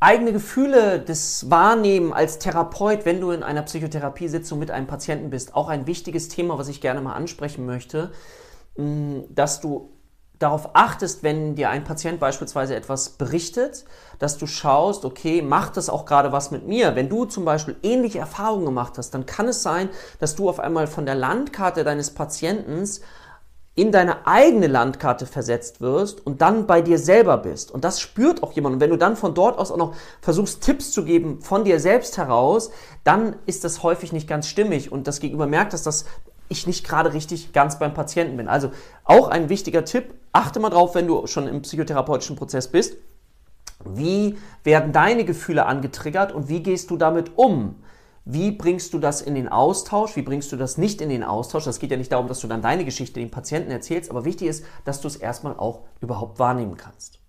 eigene Gefühle, das Wahrnehmen als Therapeut, wenn du in einer Psychotherapiesitzung mit einem Patienten bist, auch ein wichtiges Thema, was ich gerne mal ansprechen möchte, dass du darauf achtest, wenn dir ein Patient beispielsweise etwas berichtet, dass du schaust, okay, macht das auch gerade was mit mir? Wenn du zum Beispiel ähnliche Erfahrungen gemacht hast, dann kann es sein, dass du auf einmal von der Landkarte deines Patienten in deine eigene Landkarte versetzt wirst und dann bei dir selber bist. Und das spürt auch jemand. Und wenn du dann von dort aus auch noch versuchst, Tipps zu geben von dir selbst heraus, dann ist das häufig nicht ganz stimmig. Und das Gegenüber merkt, dass das ich nicht gerade richtig ganz beim Patienten bin. Also auch ein wichtiger Tipp, achte mal drauf, wenn du schon im psychotherapeutischen Prozess bist, wie werden deine Gefühle angetriggert und wie gehst du damit um? Wie bringst du das in den Austausch? Wie bringst du das nicht in den Austausch? Das geht ja nicht darum, dass du dann deine Geschichte dem Patienten erzählst, aber wichtig ist, dass du es erstmal auch überhaupt wahrnehmen kannst.